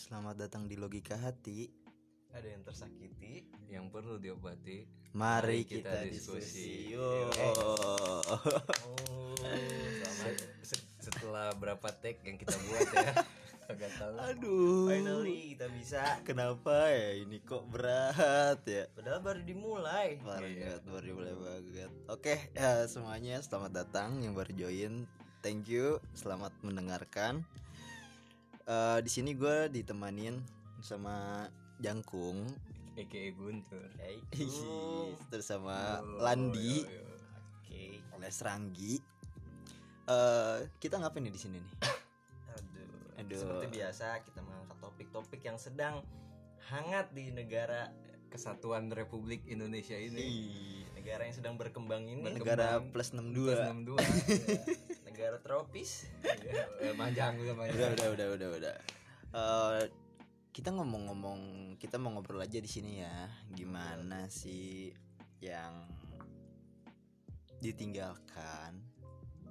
Selamat datang di Logika Hati. Ada yang tersakiti, yang perlu diobati. Mari kita diskusi. Setelah berapa take yang kita buat ya? Gak tahu. Aduh. Finally kita bisa. Kenapa ya ini kok berat ya? Padahal baru dimulai. Baru dimulai banget. Oke, ya, semuanya selamat datang yang baru join. Thank you, selamat mendengarkan. Di sini gue ditemanin sama Jangkung, aka Guntur, terus sama Landi, Les Ranggi. Kita ngapain nih di sini nih? Aduh. Seperti biasa kita mengangkat topik-topik yang sedang hangat di negara Kesatuan Republik Indonesia ini. Negara yang sedang berkembang ini. Negara plus 62. Negara tropis. Udah. Kita ngomong-ngomong, kita mau ngobrol aja di sini ya. Gimana sih yang ditinggalkan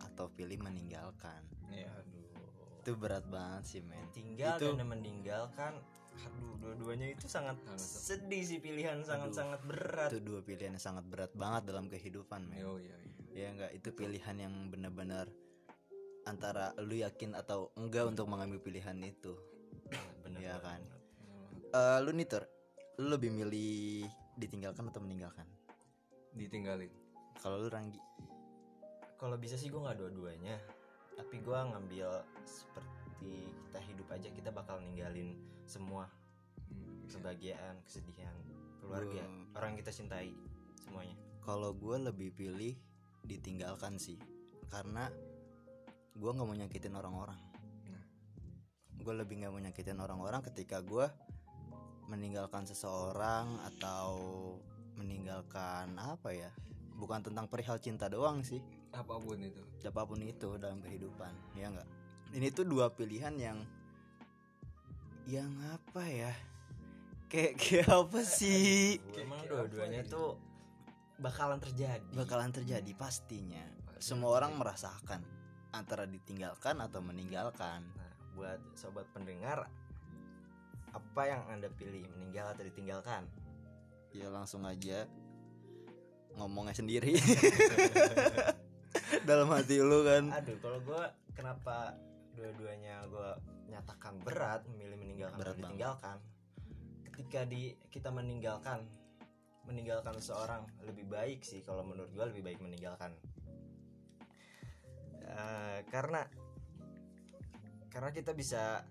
atau pilih meninggalkan? Ya, aduh. Itu berat banget sih, men. Tinggal itu... dan meninggalkan. Aduh, dua-duanya itu sangat sedih sih, pilihan sangat-sangat berat. Itu dua pilihan yang sangat berat banget dalam kehidupan, men. Ya enggak, itu pilihan yang benar-benar antara lu yakin atau enggak untuk mengambil pilihan itu. Benar ya kan? Lu nih, Tur, lu lebih milih ditinggalkan atau meninggalkan? Ditinggalin. Kalau lu, Ranggi? Kalau bisa sih gue enggak dua-duanya. Tapi gue ngambil seperti kita hidup aja, kita bakal ninggalin semua kebahagiaan, kesedihan, keluarga, orang kita cintai, semuanya. Kalau gue lebih pilih ditinggalkan sih, karena gue nggak mau nyakitin orang-orang. Gue lebih nggak mau nyakitin orang-orang ketika gue meninggalkan seseorang atau meninggalkan apa ya? Bukan tentang perihal cinta doang sih. Apapun itu dalam kehidupan, ya enggak. Ini tuh dua pilihan yang apa ya? Kayak apa sih? Emang dua-duanya tuh bakalan terjadi pastinya. Semua orang merasakan antara ditinggalkan atau meninggalkan. Nah, buat sobat pendengar, apa yang Anda pilih, meninggal atau ditinggalkan? Ya langsung aja ngomongnya sendiri dalam hati lu kan. Aduh, kalau gue kenapa dua-duanya gue nyatakan berat, memilih meninggalkan atau ditinggalkan. Ketika kita meninggalkan seseorang, lebih baik sih kalau menurut gue, lebih baik meninggalkan. Karena kita bisa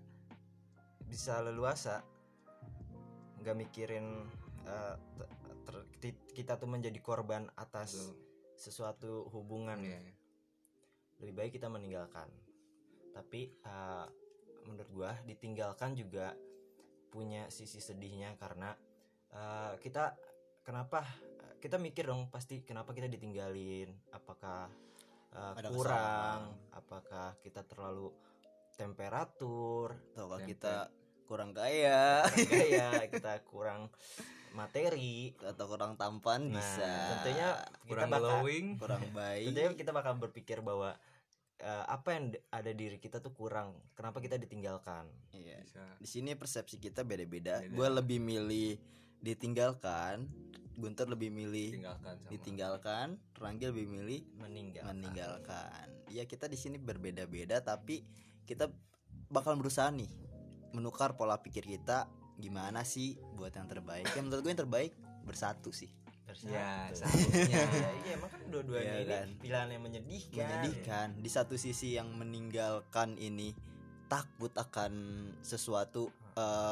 leluasa, nggak mikirin kita tuh menjadi korban atas sesuatu hubungan. Lebih baik kita meninggalkan. Tapi menurut gua ditinggalkan juga punya sisi sedihnya, karena kita mikir dong pasti kenapa kita ditinggalin. Apakah kurang kesalahan? Apakah kita terlalu temperatur? Ataukah kita kurang gaya, kita kurang materi atau kurang tampan? Bisa. Tentunya kurang glowing, kurang baik. Tentunya kita bakal berpikir bahwa apa yang ada diri kita tuh kurang. Kenapa kita ditinggalkan? Iya. Bisa. Di sini persepsi kita beda-beda. Gue lebih milih ditinggalkan, Guntur lebih milih ditinggalkan, Ranggi lebih milih meninggalkan. Ya, kita di sini berbeda-beda, tapi kita bakal berusaha nih menukar pola pikir kita. Gimana sih buat yang terbaik? Ya menurut gue yang terbaik bersatu. Ya, satunya. Iya, emang kan dua-duanya ini kan pilihan yang menyedihkan. Di satu sisi yang meninggalkan ini takut akan sesuatu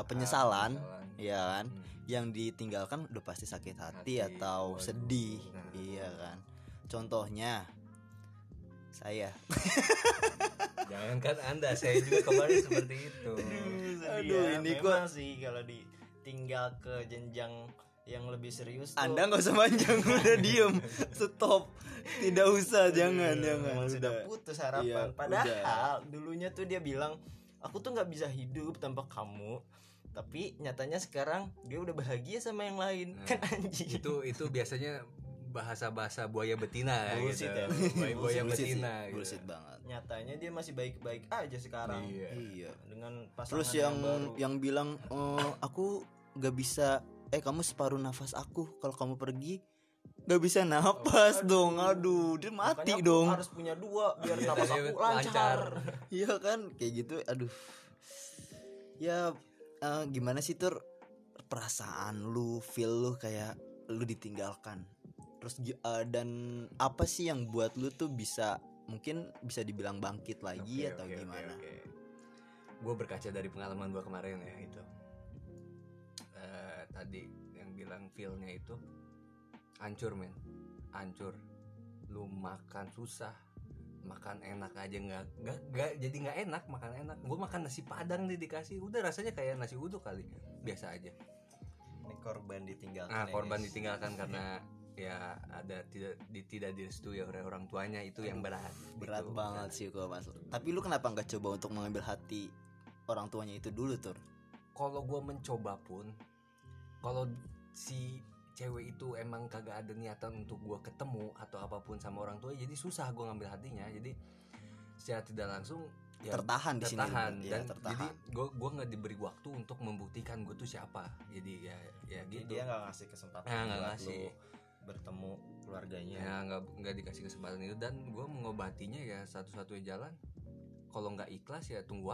penyesalan. Ya kan? Yang ditinggalkan udah pasti sakit hati atau sedih. Iya kan? Contohnya saya. Jangankan Anda, saya juga kemarin seperti itu. Aduh, ini gua sih kalau ditinggal ke jenjang yang lebih serius tuh. Anda enggak usah panjang, udah diem. Stop. Tidak usah, jangan. Sudah putus harapan. Padahal dulunya tuh dia bilang, "Aku tuh enggak bisa hidup tanpa kamu." Tapi nyatanya sekarang dia udah bahagia sama yang lain. Kan anjing. Itu biasanya bahasa-bahasa buaya betina bullshit gitu. Ya buaya betina bullshit gitu. Banget nyatanya dia masih baik-baik aja sekarang. Iya. Dengan pasangan terus yang baru. Yang bilang aku gak bisa kamu separuh nafas aku kalau kamu pergi gak bisa nafas dong. Aduh dia mati makanya dong harus punya dua biar nafas aku lancar. Iya kan kayak gitu. Aduh ya gimana sih Tur perasaan lu, feel lu kayak lu ditinggalkan. Terus dan apa sih yang buat lu tuh bisa mungkin bisa dibilang bangkit lagi atau gimana? Gue berkaca dari pengalaman gue kemarin ya itu. Tadi yang bilang feelnya itu hancur men, hancur. Lu makan susah, makan enak aja nggak jadi nggak enak makan enak. Gue makan nasi padang nih dikasih, udah rasanya kayak nasi uduk kali, biasa aja. Ini korban ditinggalkan. Nah korban ditinggalkan karena ya ada tidak direstui oleh orang tuanya itu yang berat gitu, banget kan. Sih gue mas. Tapi lu kenapa nggak coba untuk mengambil hati orang tuanya itu dulu Tur? Kalau gue mencoba pun, kalau si cewek itu emang kagak ada niatan untuk gue ketemu atau apapun sama orang tua, jadi susah gue ngambil hatinya. Jadi secara tidak langsung ya, tertahan di sini. Dan ya, jadi gue nggak diberi waktu untuk membuktikan gue tuh siapa. Jadi ya gitu. Dia nggak ngasih kesempatan buat lu bertemu keluarganya. Ya nggak dikasih kesempatan itu. Dan gue mengobatinya ya satu-satunya jalan. Kalau nggak ikhlas ya tunggu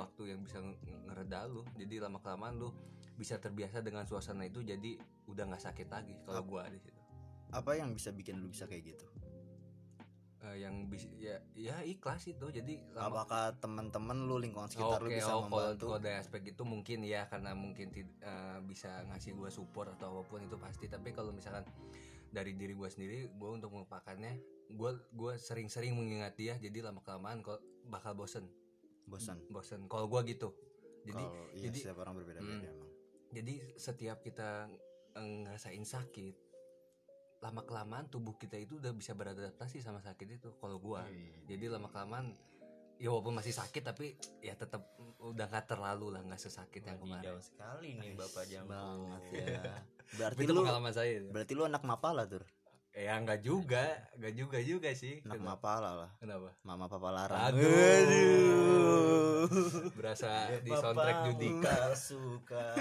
waktu yang bisa ngereda lu. Jadi lama kelamaan lu bisa terbiasa dengan suasana itu, jadi udah nggak sakit lagi kalau gue ada situ. Apa yang bisa bikin lu bisa kayak gitu? Yang bisa ya ikhlas itu. Jadi apakah teman-teman lu, lingkungan sekitar lu bisa membantu? Kalau dari aspek itu mungkin ya, karena mungkin bisa ngasih gue support atau apapun itu pasti. Tapi kalau misalkan dari diri gue sendiri, gue untuk melupakannya, gue sering-sering mengingat dia, jadi lama kelamaan kok bakal bosen. Kalau gue gitu. Jadi setiap orang berbeda-beda emang. Jadi setiap kita ngerasain sakit, lama-kelamaan tubuh kita itu udah bisa beradaptasi sama sakit itu. Kalau gua, jadi lama-kelamaan ya walaupun masih sakit tapi ya tetap udah nggak terlalu lah, nggak sesakit yang kemarin. Jauh sekali nih Bapak Jangkung. Ya. Berarti itu pengalaman saya. Berarti lu anak Mapala Tur? Ya enggak juga sih. Anak Mapala lah. Kenapa? Mama Papa larang. Aduh. Berasa di soundtrack Judika. Suka.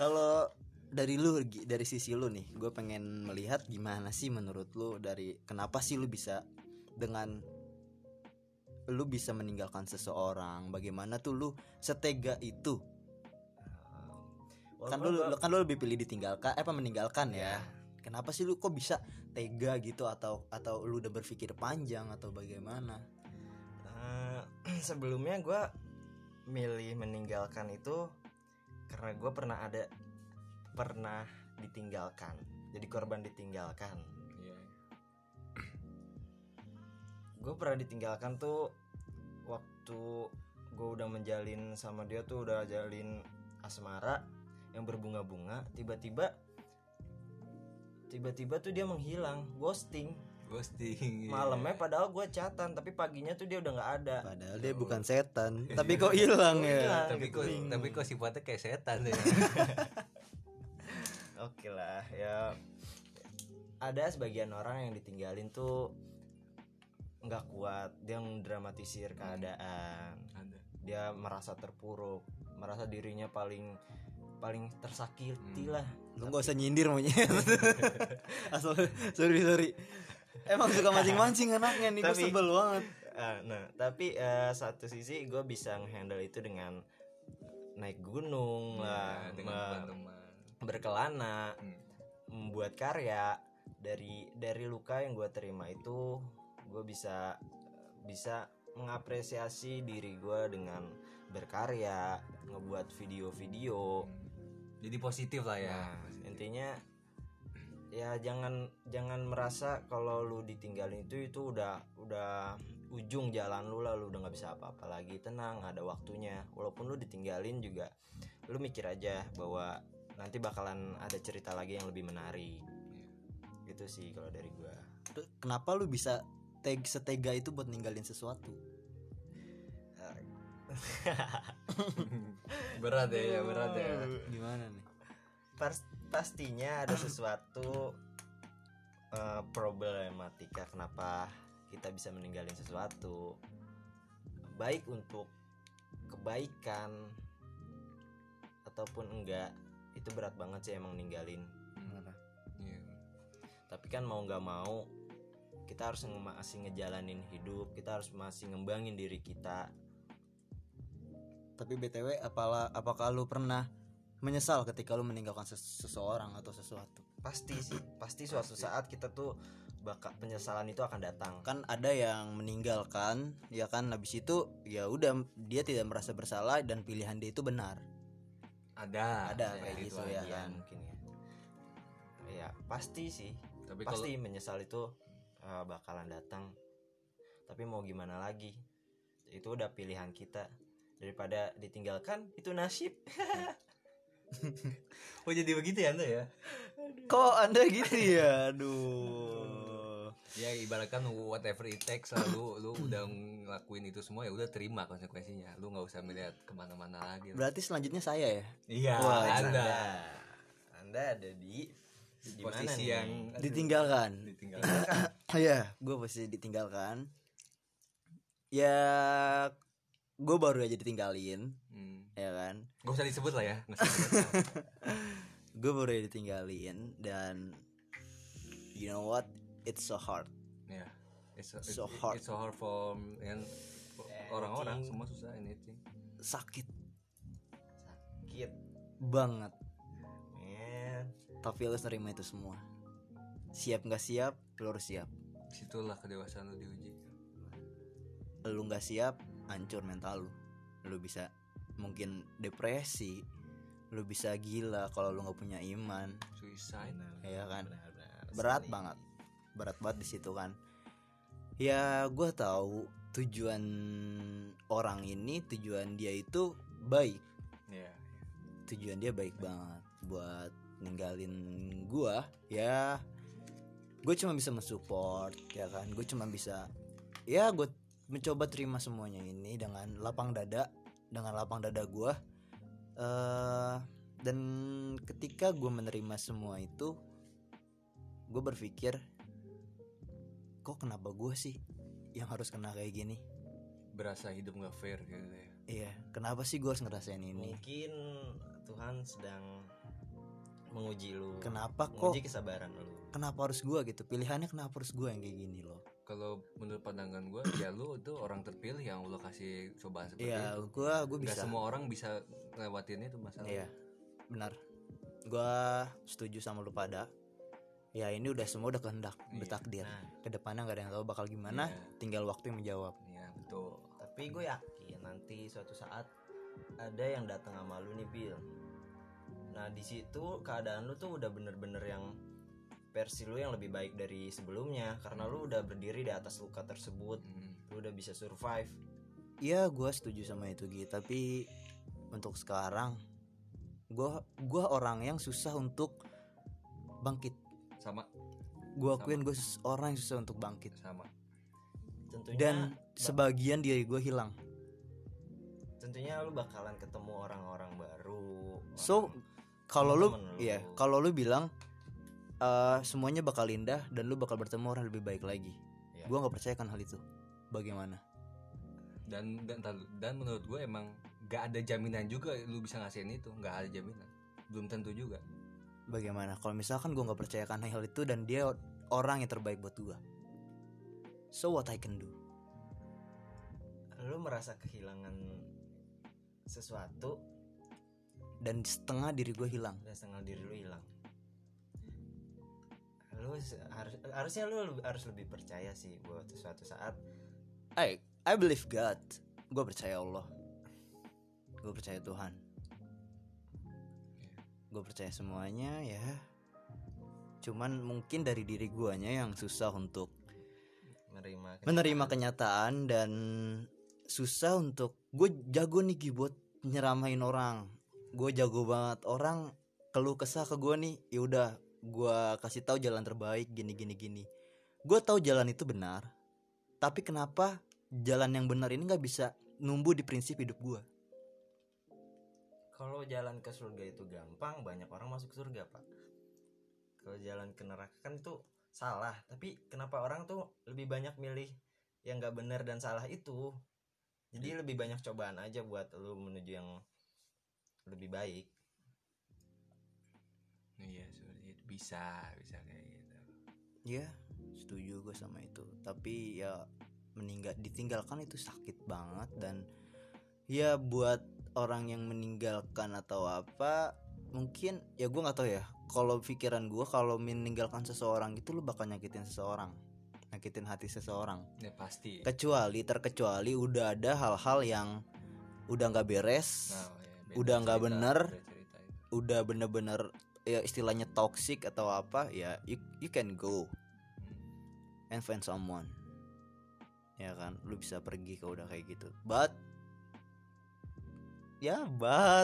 Kalau dari sisi lu nih, gue pengen melihat gimana sih menurut lu dari kenapa sih lu bisa dengan lu bisa meninggalkan seseorang, bagaimana tuh lu setega itu? Kan lu lebih pilih ditinggalkan meninggalkan ya. Kenapa sih lu kok bisa tega gitu atau lu udah berpikir panjang atau bagaimana? Sebelumnya gue milih meninggalkan itu karena gue pernah ditinggalkan, jadi korban ditinggalkan. Yeah. Gue pernah ditinggalkan tuh waktu gue udah menjalin sama dia tuh udah jalin asmara yang berbunga-bunga, tiba-tiba tuh dia menghilang, ghosting. Malamnya padahal gue chatan, tapi paginya tuh dia udah nggak ada. Padahal dia bukan setan, tapi kok hilang ya. Tapi kok sifatnya kayak setan ya. Oke lah ya. Ada sebagian orang yang ditinggalin tuh nggak kuat, dia mendramatisir keadaan. Dia merasa terpuruk, merasa dirinya paling tersakiti lah. Lu gak usah nyindir monyet. Asal sorry. Emang suka mancing-mancing anaknya nih, gue sebel banget. Tapi satu sisi gue bisa ngehandle itu dengan naik gunung lah, dengan berkelana, membuat karya. Dari luka yang gue terima itu, gue bisa mengapresiasi diri gue dengan berkarya, ngebuat video-video. Jadi positif lah ya. Intinya ya jangan merasa kalau lu ditinggalin itu udah ujung jalan lu lah, lu udah nggak bisa apa-apa lagi. Tenang, ada waktunya. Walaupun lu ditinggalin juga, lu mikir aja bahwa nanti bakalan ada cerita lagi yang lebih menarik. Gitu sih kalau dari gua. Kenapa lu bisa setega itu buat ninggalin sesuatu? berat ya gimana nih? Pastinya ada sesuatu problematika kenapa kita bisa meninggalin sesuatu, baik untuk kebaikan ataupun enggak, itu berat banget sih emang ninggalin. Yeah. Tapi kan mau nggak mau kita harus masih ngejalanin hidup, kita harus masih ngembangin diri kita. Tapi BTW, apakah lu pernah menyesal ketika lu meninggalkan seseorang atau sesuatu? Pasti sih, pasti suatu saat kita tuh bakal penyesalan itu akan datang. Kan ada yang meninggalkan, ya kan, habis itu ya udah dia tidak merasa bersalah dan pilihan dia itu benar. Ada ya, kayak gitu ya kan mungkin ya. Ya pasti sih. Tapi pasti kalau menyesal itu bakalan datang. Tapi mau gimana lagi? Itu udah pilihan kita. Daripada ditinggalkan, itu nasib. Oh jadi begitu ya Anda ya? Kok Anda gitu ya? Aduh. Ya ibaratkan whatever it takes, lu udah ngelakuin itu semua, ya udah terima konsekuensinya. Lu gak usah melihat kemana-mana lagi. Berarti selanjutnya saya ya? Iya. Wah, Anda ada di posisi yang ditinggalkan. Iya, gue posisi ditinggalkan. Ya, gue baru aja ditinggalin, ya kan? Gak usah disebut lah ya. Gue baru aja ditinggalin dan you know what? It's so hard. Yeah, it's so hard. It's so hard for orang-orang semua susah ini. Sakit banget. Man. Tapi lu nerima itu semua. Siap nggak siap? Lu harus siap. Situlah kedewasaan lu diuji. Lu nggak siap, hancur mental lu bisa mungkin depresi, lu bisa gila kalau lu nggak punya iman, suicide, ya kan, berat banget di situ kan. Ya gue tahu tujuan orang ini, tujuan dia itu baik, tujuan dia baik banget buat ninggalin gue. Ya gue cuma bisa mensupport, ya kan, gue cuma bisa, ya gue mencoba terima semuanya ini dengan lapang dada gue, dan ketika gue menerima semua itu, gue berpikir, kok kenapa gue sih yang harus kena kayak gini? Berasa hidup nggak fair gitu ya? Iya, kenapa sih gue harus ngerasain ini? Mungkin Tuhan sedang menguji lu. Kenapa kok? Menguji kesabaran lu. Kenapa harus gue gitu? Pilihannya kenapa harus gue yang kayak gini loh? Kalau menurut pandangan gue, ya lu tuh orang terpilih yang lu kasih cobaan seperti ya, itu. Gue bisa. Gak semua orang bisa lewatin itu masalah. Iya, benar. Gue setuju sama lu pada. Ya ini udah semua udah kehendak, bertakdir. Nah. Kedepannya nggak ada yang tahu bakal gimana. Iya. Tinggal waktu yang menjawab. Iya betul. Tapi gue yakin nanti suatu saat ada yang datang sama lu nih Bill. Nah di situ keadaan lu tuh udah bener-bener yang versi lu yang lebih baik dari sebelumnya, karena lu udah berdiri di atas luka tersebut, lu udah bisa survive. Iya, gue setuju sama itu Gi. Tapi untuk sekarang, gue orang yang susah untuk bangkit. Sama. Gue akuin gue orang yang susah untuk bangkit. Sama. Tentunya. Dan sebagian diri gue hilang. Tentunya lu bakalan ketemu orang-orang baru. So kalau lu bilang semuanya bakal indah dan lu bakal bertemu orang lebih baik lagi. Ya. Gua nggak percayakan hal itu. Bagaimana? Dan menurut gue emang nggak ada jaminan juga lu bisa ngasihin itu. Nggak ada jaminan. Belum tentu juga. Bagaimana? Kalau misalkan gue nggak percayakan hal itu dan dia orang yang terbaik buat gue. So what I can do? Lu merasa kehilangan sesuatu dan setengah diri gue hilang. Dan setengah diri lu hilang. Lu harusnya lu harus lebih percaya sih buat suatu saat. I believe God. Gue percaya Allah. Gue percaya Tuhan. Gue percaya semuanya ya. Cuman mungkin dari diri guanya yang susah untuk menerima kenyataan dan susah untuk, gue jago nih buat nyeramain orang. Gue jago banget, orang keluh kesah ke gue nih, ya udah gue kasih tahu jalan terbaik gini. Gue tahu jalan itu benar, tapi kenapa jalan yang benar ini nggak bisa numbu di prinsip hidup gue? Kalau jalan ke surga itu gampang, banyak orang masuk surga pak. Kalau jalan ke neraka kan itu salah, tapi kenapa orang tuh lebih banyak milih yang nggak benar dan salah itu? Jadi lebih banyak cobaan aja buat lu menuju yang lebih baik. Iya, seperti itu. Bisa kayak gitu. Iya, setuju gue sama itu. Tapi ya ditinggalkan itu sakit banget, dan ya buat orang yang meninggalkan atau apa, mungkin ya gue nggak tahu ya. Kalau pikiran gue, kalau meninggalkan seseorang itu lu bakal nyakitin seseorang, nyakitin hati seseorang. Ya pasti. Terkecuali udah ada hal-hal yang udah nggak beres, udah nggak bener, udah bener-bener ya istilahnya toxic atau apa ya, you can go and find someone. Ya kan, lu bisa pergi kalau udah kayak gitu. But nah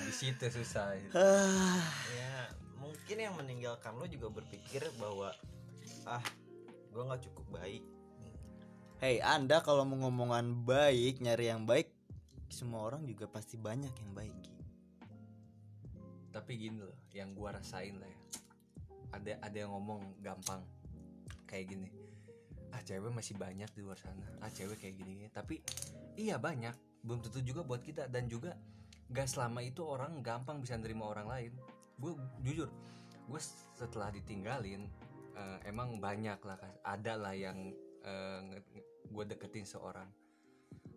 di situ susah gitu. Ya mungkin yang meninggalkan lu juga berpikir bahwa gue nggak cukup baik. Hey, anda kalau mau ngomongan baik, nyari yang baik, semua orang juga pasti banyak yang baik. Tapi gini loh, yang gue rasain lah ya, ada yang ngomong gampang kayak gini, cewek masih banyak di luar sana, cewek kayak gini. Tapi iya banyak, belum tentu juga buat kita. Dan juga gak selama itu orang gampang bisa nerima orang lain. Gue jujur, gue setelah ditinggalin, emang banyak lah, ada lah yang gue deketin seorang.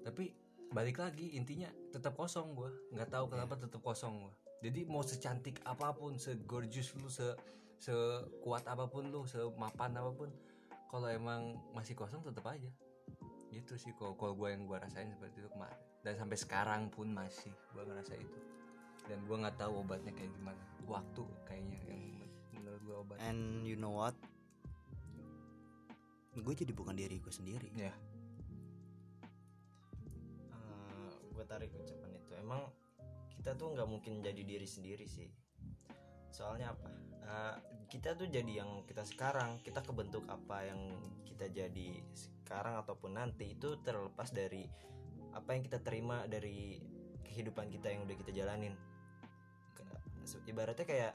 Tapi balik lagi, intinya tetap kosong gue. Gak tahu kenapa tetap kosong gue. Jadi mau secantik apapun, segorgeous lu, sekuat apapun lu, semapan apapun, kalau emang masih kosong tetap aja. Gitu sih kalau gue yang gue rasain seperti itu kemarin. Dan sampai sekarang pun masih gue ngerasa itu. Dan gue gak tahu obatnya kayak gimana. Waktu kayaknya yang menurut gue obat. And you know what, gue jadi bukan diri gue sendiri. Ya. Gue tarik ucapan itu. Emang kita tuh nggak mungkin jadi diri sendiri sih. Soalnya apa? Kita tuh jadi yang kita sekarang. Kita kebentuk apa yang kita jadi sekarang ataupun nanti itu terlepas dari apa yang kita terima dari kehidupan kita yang udah kita jalanin. Ibaratnya kayak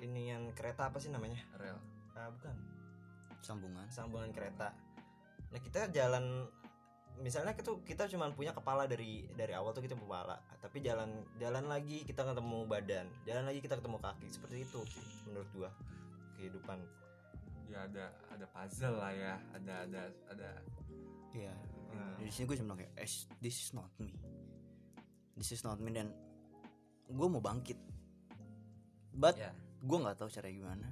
ini yang kereta apa sih namanya? Rel. Bukan. Sambungan kereta. Nah, kita jalan, misalnya kita cuma punya kepala dari awal tuh kita kepala, tapi jalan lagi kita ketemu badan, jalan lagi kita ketemu kaki. Seperti itu menurut gua kehidupan. Ya ada puzzle lah ya, ada. Iya. Di sini gua cuma kayak this is not me, dan gua mau bangkit. But gua enggak tahu caranya gimana.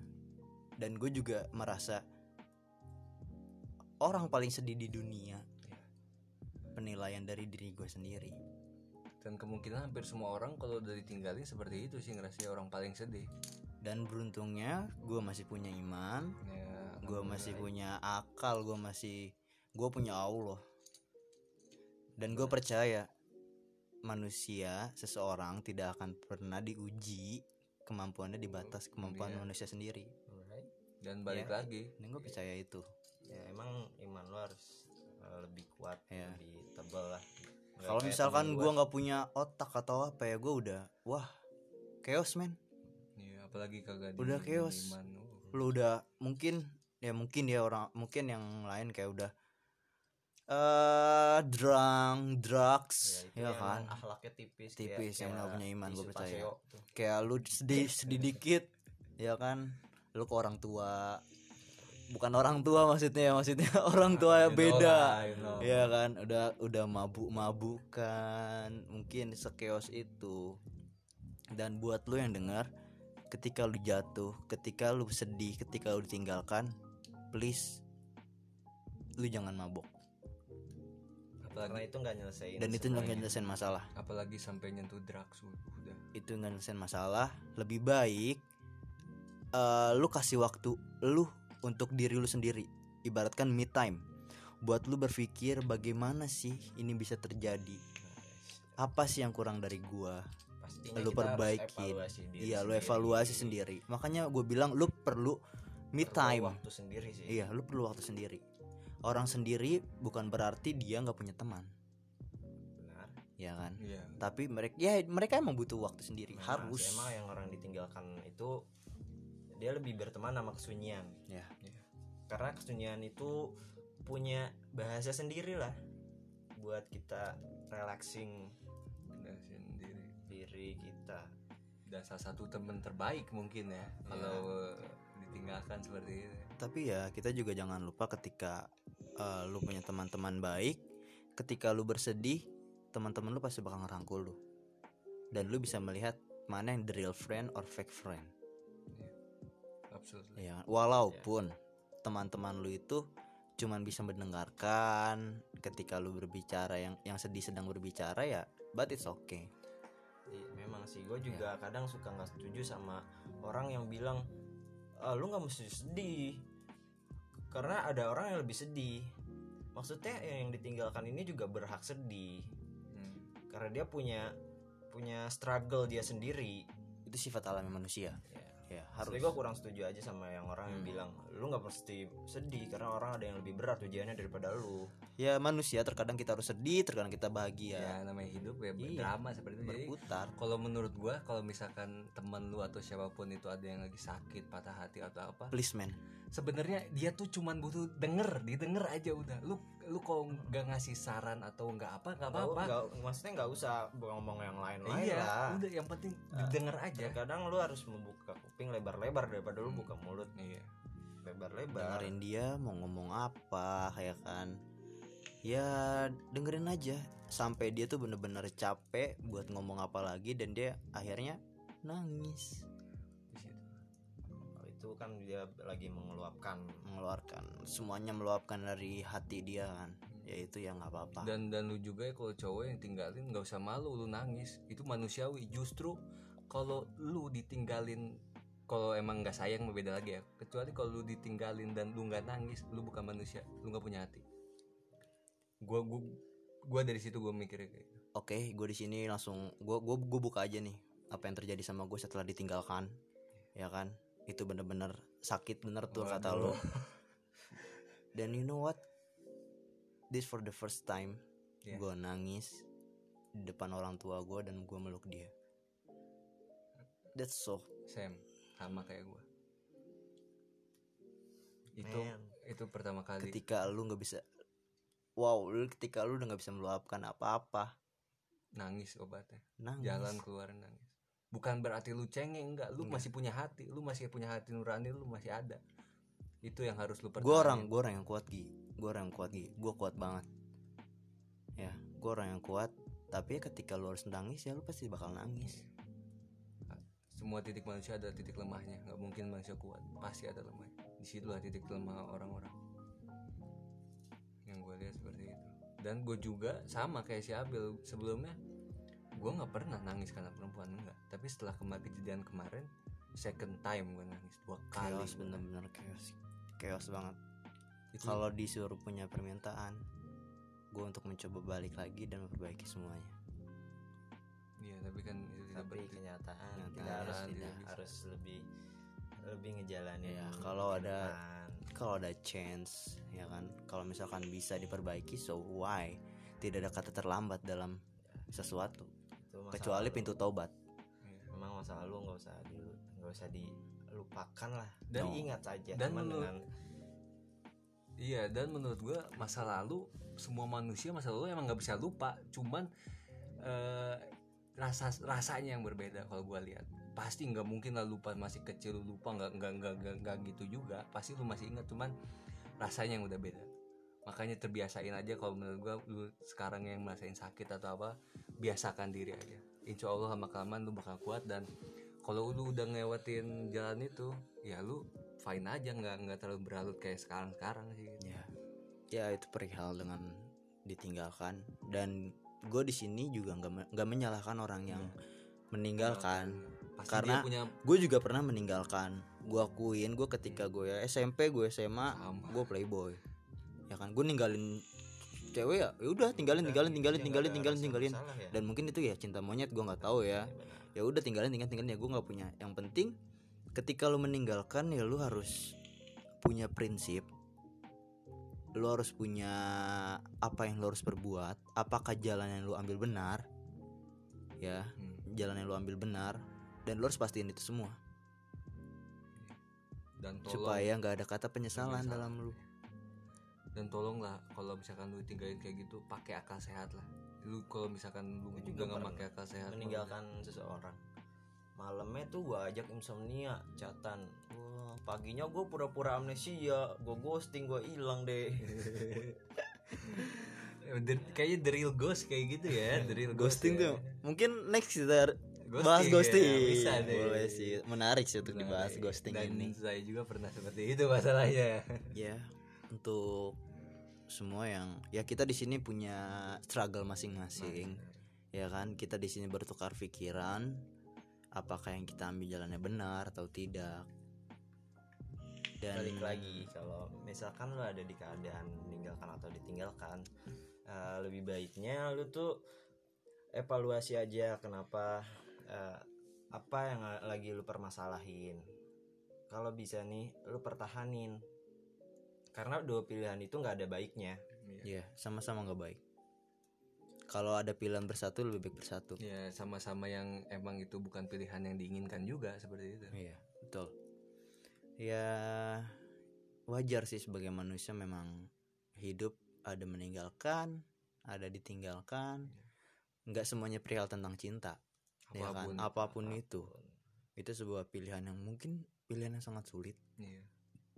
Dan gue juga merasa orang paling sedih di dunia penilaian dari diri gue sendiri. Dan kemungkinan hampir semua orang kalau udah ditinggalin seperti itu sih, ngerasa orang paling sedih. Dan beruntungnya gue masih punya iman, gue masih punya akal, gue punya Allah. Dan gue percaya manusia, seseorang tidak akan pernah diuji kemampuannya di batas kemampuan manusia sendiri. Dan balik lagi, dan gue percaya itu. Ya emang iman lo harus lebih kuat, lebih tebal lah. Kalau misalkan gue nggak punya otak atau apa ya, gue udah chaos man. Iya, apalagi kagak. Udah chaos. Lo udah mungkin ya orang mungkin yang lain kayak udah drunk, drugs, ya kan. Akhlaknya tipis yang nggak punya iman, gue percaya. Kayak lu sedih dikit, ya kan. Lu ke orang tua, bukan orang tua maksudnya orang tua beda, ya kan, udah mabuk-mabukan, mungkin sekeos itu. Dan buat lu yang dengar, ketika lu jatuh, ketika lu sedih, ketika lu ditinggalkan, please lu jangan mabuk. Apalagi itu nggak nyelesain. Dan itu nggak nyelesain masalah. Apalagi sampai nyentuh drugs udah. Itu nggak nyelesain masalah. Lebih baik lu kasih waktu lu untuk diri lu sendiri. Ibaratkan me time, buat lu berpikir bagaimana sih ini bisa terjadi, apa sih yang kurang dari gua. Pastinya lu perbaikin. Iya, lu evaluasi sendiri. Makanya gua bilang lu perlu me time, perlu waktu sendiri sih. Iya, lu perlu waktu sendiri. Orang sendiri bukan berarti dia gak punya teman. Benar. Iya kan, tapi mereka emang butuh waktu sendiri. Memang harus. Emang yang orang ditinggalkan itu dia lebih berteman sama kesunyian. Ya. Yeah. Karena kesunyian itu punya bahasa sendiri lah buat kita relaxing diri kita. Dan salah satu teman terbaik mungkin ya, yeah, kalau ditinggalkan seperti itu. Tapi ya kita juga jangan lupa ketika lu punya teman-teman baik, ketika lu bersedih, teman-teman lu pasti bakal ngerangkul lu. Dan lu bisa melihat mana yang the real friend or fake friend. Yeah. Absolutely. Ya, walaupun teman-teman lu itu cuman bisa mendengarkan ketika lu berbicara, yang sedih sedang berbicara ya, but it's okay. Memang sih, gue juga kadang suka nggak setuju sama orang yang bilang lu nggak mesti sedih karena ada orang yang lebih sedih. Maksudnya yang ditinggalkan ini juga berhak sedih karena dia punya struggle dia sendiri. Itu sifat alami manusia. Ya, harus. Jadi gue kurang setuju aja sama yang orang yang bilang lu nggak mesti sedih karena orang ada yang lebih berat ujiannya daripada lu. Ya manusia, terkadang kita harus sedih, terkadang kita bahagia. Ya namanya hidup ya drama seperti itu. Berputar. Kalau menurut gue, kalau misalkan teman lu atau siapapun itu ada yang lagi sakit, patah hati atau apa, please man, sebenarnya dia tuh cuman butuh didengar aja udah. Lu kalau nggak ngasih saran atau nggak apa, nggak apa-apa. Maksudnya nggak usah ngomong yang lain-lain lah. Udah yang penting didengar aja. Kadang lu harus membuka kuping lebar-lebar daripada lu buka mulut nih. Lebar-lebar. Dengerin dia mau ngomong apa, ya kan? Ya dengerin aja sampai dia tuh bener-bener capek buat ngomong apa lagi dan dia akhirnya nangis. Itu kan dia lagi mengeluarkan semuanya, meluapkan dari hati dia kan, yaitu ya nggak apa-apa. Dan lu juga ya kalau cowok yang tinggalin nggak usah malu lu nangis, itu manusiawi. Justru kalau lu ditinggalin, kalau emang nggak sayang beda lagi ya, kecuali kalau lu ditinggalin dan lu nggak nangis, lu bukan manusia, lu nggak punya hati. Gua dari situ gua mikirnya kayak gitu. Oke, gua di sini langsung gua buka aja nih apa yang terjadi sama gua setelah ditinggalkan, ya kan? Itu bener-bener sakit bener tuh. Waduh. Kata lo. Dan you know what, this for the first time gue nangis di depan orang tua gue dan gue meluk dia. That's so same, sama kayak gue. Itu pertama kali ketika lu nggak bisa, ketika lu udah nggak bisa meluapkan apa-apa, nangis obatnya, jalan keluar nangis. Bukan berarti lu cengeng, enggak. Lu masih punya hati, lu masih punya hati nurani, lu masih ada. Itu yang harus lu pertahankan. Gua orang yang kuat, Gi. Gua kuat banget. Ya, gua orang yang kuat. Tapi ketika lu harus nangis, ya lu pasti bakal nangis. Semua titik manusia ada titik lemahnya. Enggak mungkin manusia kuat, pasti ada lemahnya. Di situlah titik lemah orang-orang. Yang gue lihat seperti itu. Dan gue juga sama kayak si Abil sebelumnya. Gue gak pernah nangis karena perempuan, enggak. Tapi setelah kejadian kemarin, second time gue nangis 2 kali. Chaos, bener-bener chaos banget. Kalau disuruh punya permintaan, gue untuk mencoba balik lagi dan memperbaiki semuanya. Iya, tapi kan itu kenyataan kita harus lebih ngejalanin ya. Kalau ada chance, ya kan. Kalau misalkan bisa diperbaiki, so why? Tidak ada kata terlambat dalam sesuatu, kecuali pintu taubat. Memang masa lalu nggak usah dilupakan lah, dan ingat aja. Dan menurut gue masa lalu, semua manusia masa lalu emang nggak bisa lupa, cuman rasanya yang berbeda. Kalau gue lihat pasti nggak mungkin lah lupa, masih kecil lu lupa nggak gitu juga, pasti lu masih ingat, cuman rasanya yang udah beda. Makanya terbiasain aja. Kalau menurut gue lu sekarang yang merasain sakit atau apa, biasakan diri aja. Insya Allah lama-kelamaan lu bakal kuat. Dan kalau lu udah ngelewatin jalan itu, ya lu fine aja, nggak terlalu berlarut kayak sekarang sih. Ya itu perihal dengan ditinggalkan. Dan gue di sini juga nggak menyalahkan orang yang meninggalkan. Pasti karena gue juga pernah meninggalkan. Gue akuin, gue ketika gue SMP, gue SMA, gue playboy. Ya kan, gue ninggalin cewek ya udah tinggalin. Ya. Dan mungkin itu ya cinta monyet, gue nggak tahu ya. Ya udah tinggalin ya, gue nggak punya. Yang penting ketika lu meninggalkan ya lu harus punya prinsip. Lu harus punya apa yang lu harus perbuat. Apakah jalan yang lu ambil benar? Ya, jalan yang lu ambil benar, dan lu harus pastiin itu semua. Dan tolong, supaya nggak ada kata penyesalan dalam lu. Dan tolonglah kalau misalkan lu tinggalin kayak gitu, pakai akal sehat lah. Lu kalau misalkan lu juga nggak pakai akal sehat, meninggalkan seseorang. Malamnya tuh gue ajak insomnia, catan. Wah, paginya gue pura-pura amnesia, gue ghosting, gue hilang deh. Kayaknya the real ghost kayak gitu ya, the real ghosting ghost, tuh. Ya. Mungkin next kita bahas ghosting. Ya, bisa deh. Boleh sih, menarik sih untuk dibahas ghosting dan ini. Saya juga pernah seperti itu masalahnya. Ya, untuk semua yang ya kita di sini punya struggle masing-masing. Ya kan, kita di sini bertukar pikiran. Apakah yang kita ambil jalannya benar atau tidak. Dan balik lagi, kalau misalkan lo ada di keadaan meninggalkan atau ditinggalkan, lebih baiknya lo tuh evaluasi aja kenapa, apa yang lagi lo permasalahin. Kalau bisa nih lo pertahanin, karena dua pilihan itu gak ada baiknya. Iya, sama-sama gak baik. Kalau ada pilihan bersatu, lebih baik bersatu. Ya, sama-sama yang emang itu bukan pilihan yang diinginkan juga, seperti itu. Iya, betul. Ya, wajar sih sebagai manusia memang hidup ada meninggalkan, ada ditinggalkan. Enggak semuanya perihal tentang cinta. Apapun, ya kan? Apapun itu. Itu sebuah pilihan yang mungkin pilihan yang sangat sulit. Iya.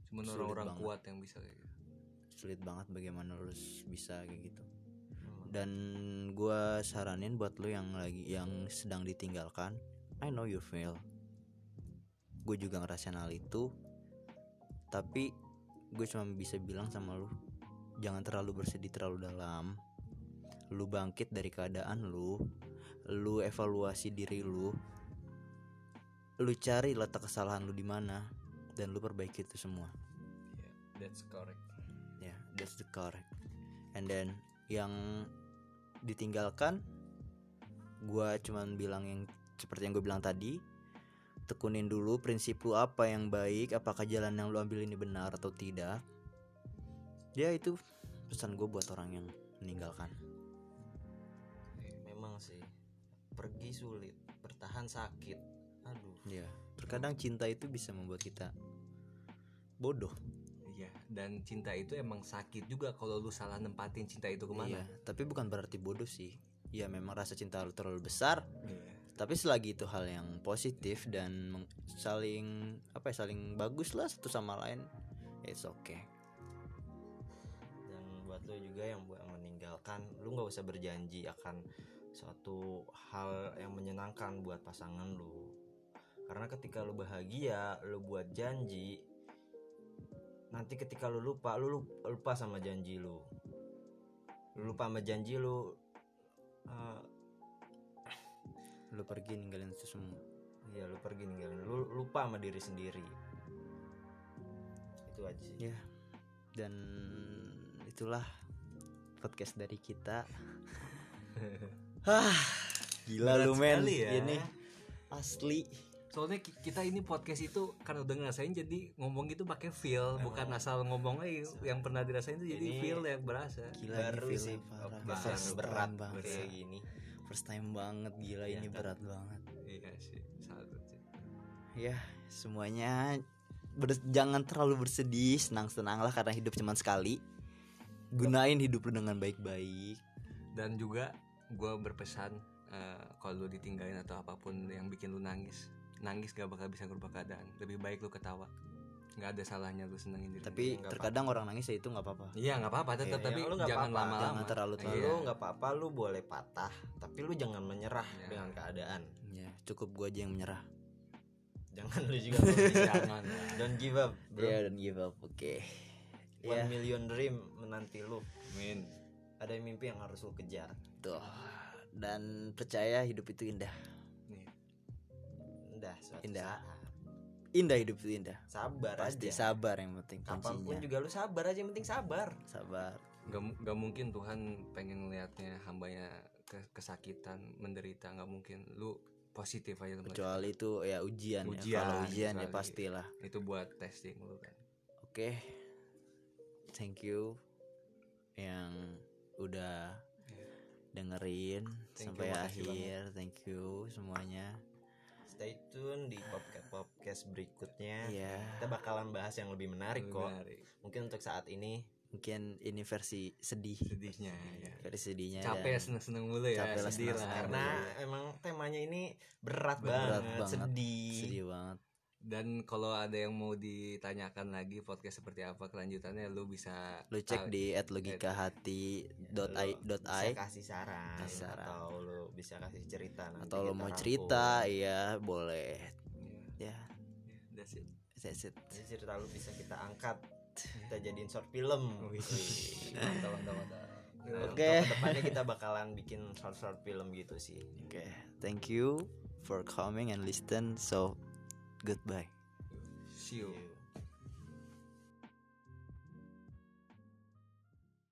Cuma orang-orang kuat yang bisa kayak gitu. Sulit banget bagaimana harus bisa kayak gitu. Dan gue saranin buat lo yang lagi, yang sedang ditinggalkan, I know you feel. Gue juga ngerasain hal itu. Tapi gue cuma bisa bilang sama lo, jangan terlalu bersedih terlalu dalam. Lo bangkit dari keadaan lo. Lo evaluasi diri lo. Lo cari letak kesalahan lo di mana, dan lo perbaiki itu semua. Yeah, that's correct. Yeah, that's the correct. And then yang ditinggalkan, gue cuman bilang yang seperti yang gue bilang tadi, tekunin dulu prinsip lu apa yang baik, apakah jalan yang lu ambil ini benar atau tidak. Ya, itu pesan gue buat orang yang meninggalkan. Memang sih, pergi sulit, bertahan sakit. Aduh. Ya, terkadang cinta itu bisa membuat kita bodoh. Ya, dan cinta itu emang sakit juga kalau lu salah nempatin cinta itu kemana. Iya, tapi bukan berarti bodoh sih. Ya, memang rasa cinta lu terlalu besar. Iya. Tapi selagi itu hal yang positif dan saling apa ya, saling bagus lah satu sama lain, it's okay. Dan buat lu juga yang meninggalkan, lu nggak usah berjanji akan suatu hal yang menyenangkan buat pasangan lu. Karena ketika lu bahagia, lu buat janji, nanti ketika lu lupa sama janji lu. Lu pergi ninggalin itu semua. Iya, lu pergi ninggalin. Lu lupa sama diri sendiri. Itu aja sih. Ya. Dan itulah podcast dari kita. Hah. Gila lu men ya. Ini asli. Soalnya kita ini podcast itu karena udah ngerasain, jadi ngomong itu pakai feel. Memang. Bukan asal ngomong aja, yang pernah dirasain itu jadi feel yang berasa. Gila, baru sih berat banget kayak gini. First time banget, gila ya, ini berat banget. Iya sih, salut sih. Ya, semuanya jangan terlalu bersedih, senang-senang lah karena hidup cuma sekali. Gunain hidup lu dengan baik-baik. Dan juga gue berpesan, kalau lu ditinggalin atau apapun yang bikin lu nangis, nangis gak bakal bisa berubah keadaan. Lebih baik lu ketawa. Gak ada salahnya lu senengin diri. Tapi terkadang apa-apa. Orang nangis ya itu gak apa-apa. Iya gak apa-apa tetap, tapi jangan apa-apa. Lama-lama. Jangan terlalu. Lu gak apa-apa, lu boleh patah, tapi lu jangan menyerah dengan keadaan. Ya, cukup gua aja yang menyerah. Jangan lu juga. Jangan. Don't give up, bro. Yeah, don't give up. Oke. 1 million dream menanti lu. Amin. Ada mimpi yang harus lu kejar. Tuh. Dan percaya hidup itu indah. Indah hidup itu indah. Sabar pasti aja. Pasti sabar yang penting kuncinya. Apapun juga lu sabar aja, yang penting sabar. Gak mungkin Tuhan pengen ngeliatnya hambanya kesakitan, menderita, gak mungkin. Lu positif aja. Kecuali itu ya ujian ya. Kalau ujian ya pastilah. Itu buat testing lu kan. Oke. Thank you yang udah dengerin sampai akhir. Thank you semuanya. stay tune di podcast berikutnya. Yeah. Kita bakalan bahas yang lebih menarik kok. Mungkin untuk saat ini ini versi sedihnya ya. Versi sedihnya. Capek seneng-seneng mulu ya. Capek sedih lah karena emang temanya ini berat banget. Sedih banget. Dan kalau ada yang mau ditanyakan lagi podcast seperti apa kelanjutannya, lu bisa cek di @logikahati.ai. Bisa kasih saran. Atau lu bisa kasih cerita nanti. Atau lu mau cerita, iya boleh. Ya. That's it. Cerita lu bisa kita angkat. Kita jadiin short film. Oke. Depannya kita bakalan bikin short film gitu sih. Oke. Thank you for coming and listen. So goodbye. See you.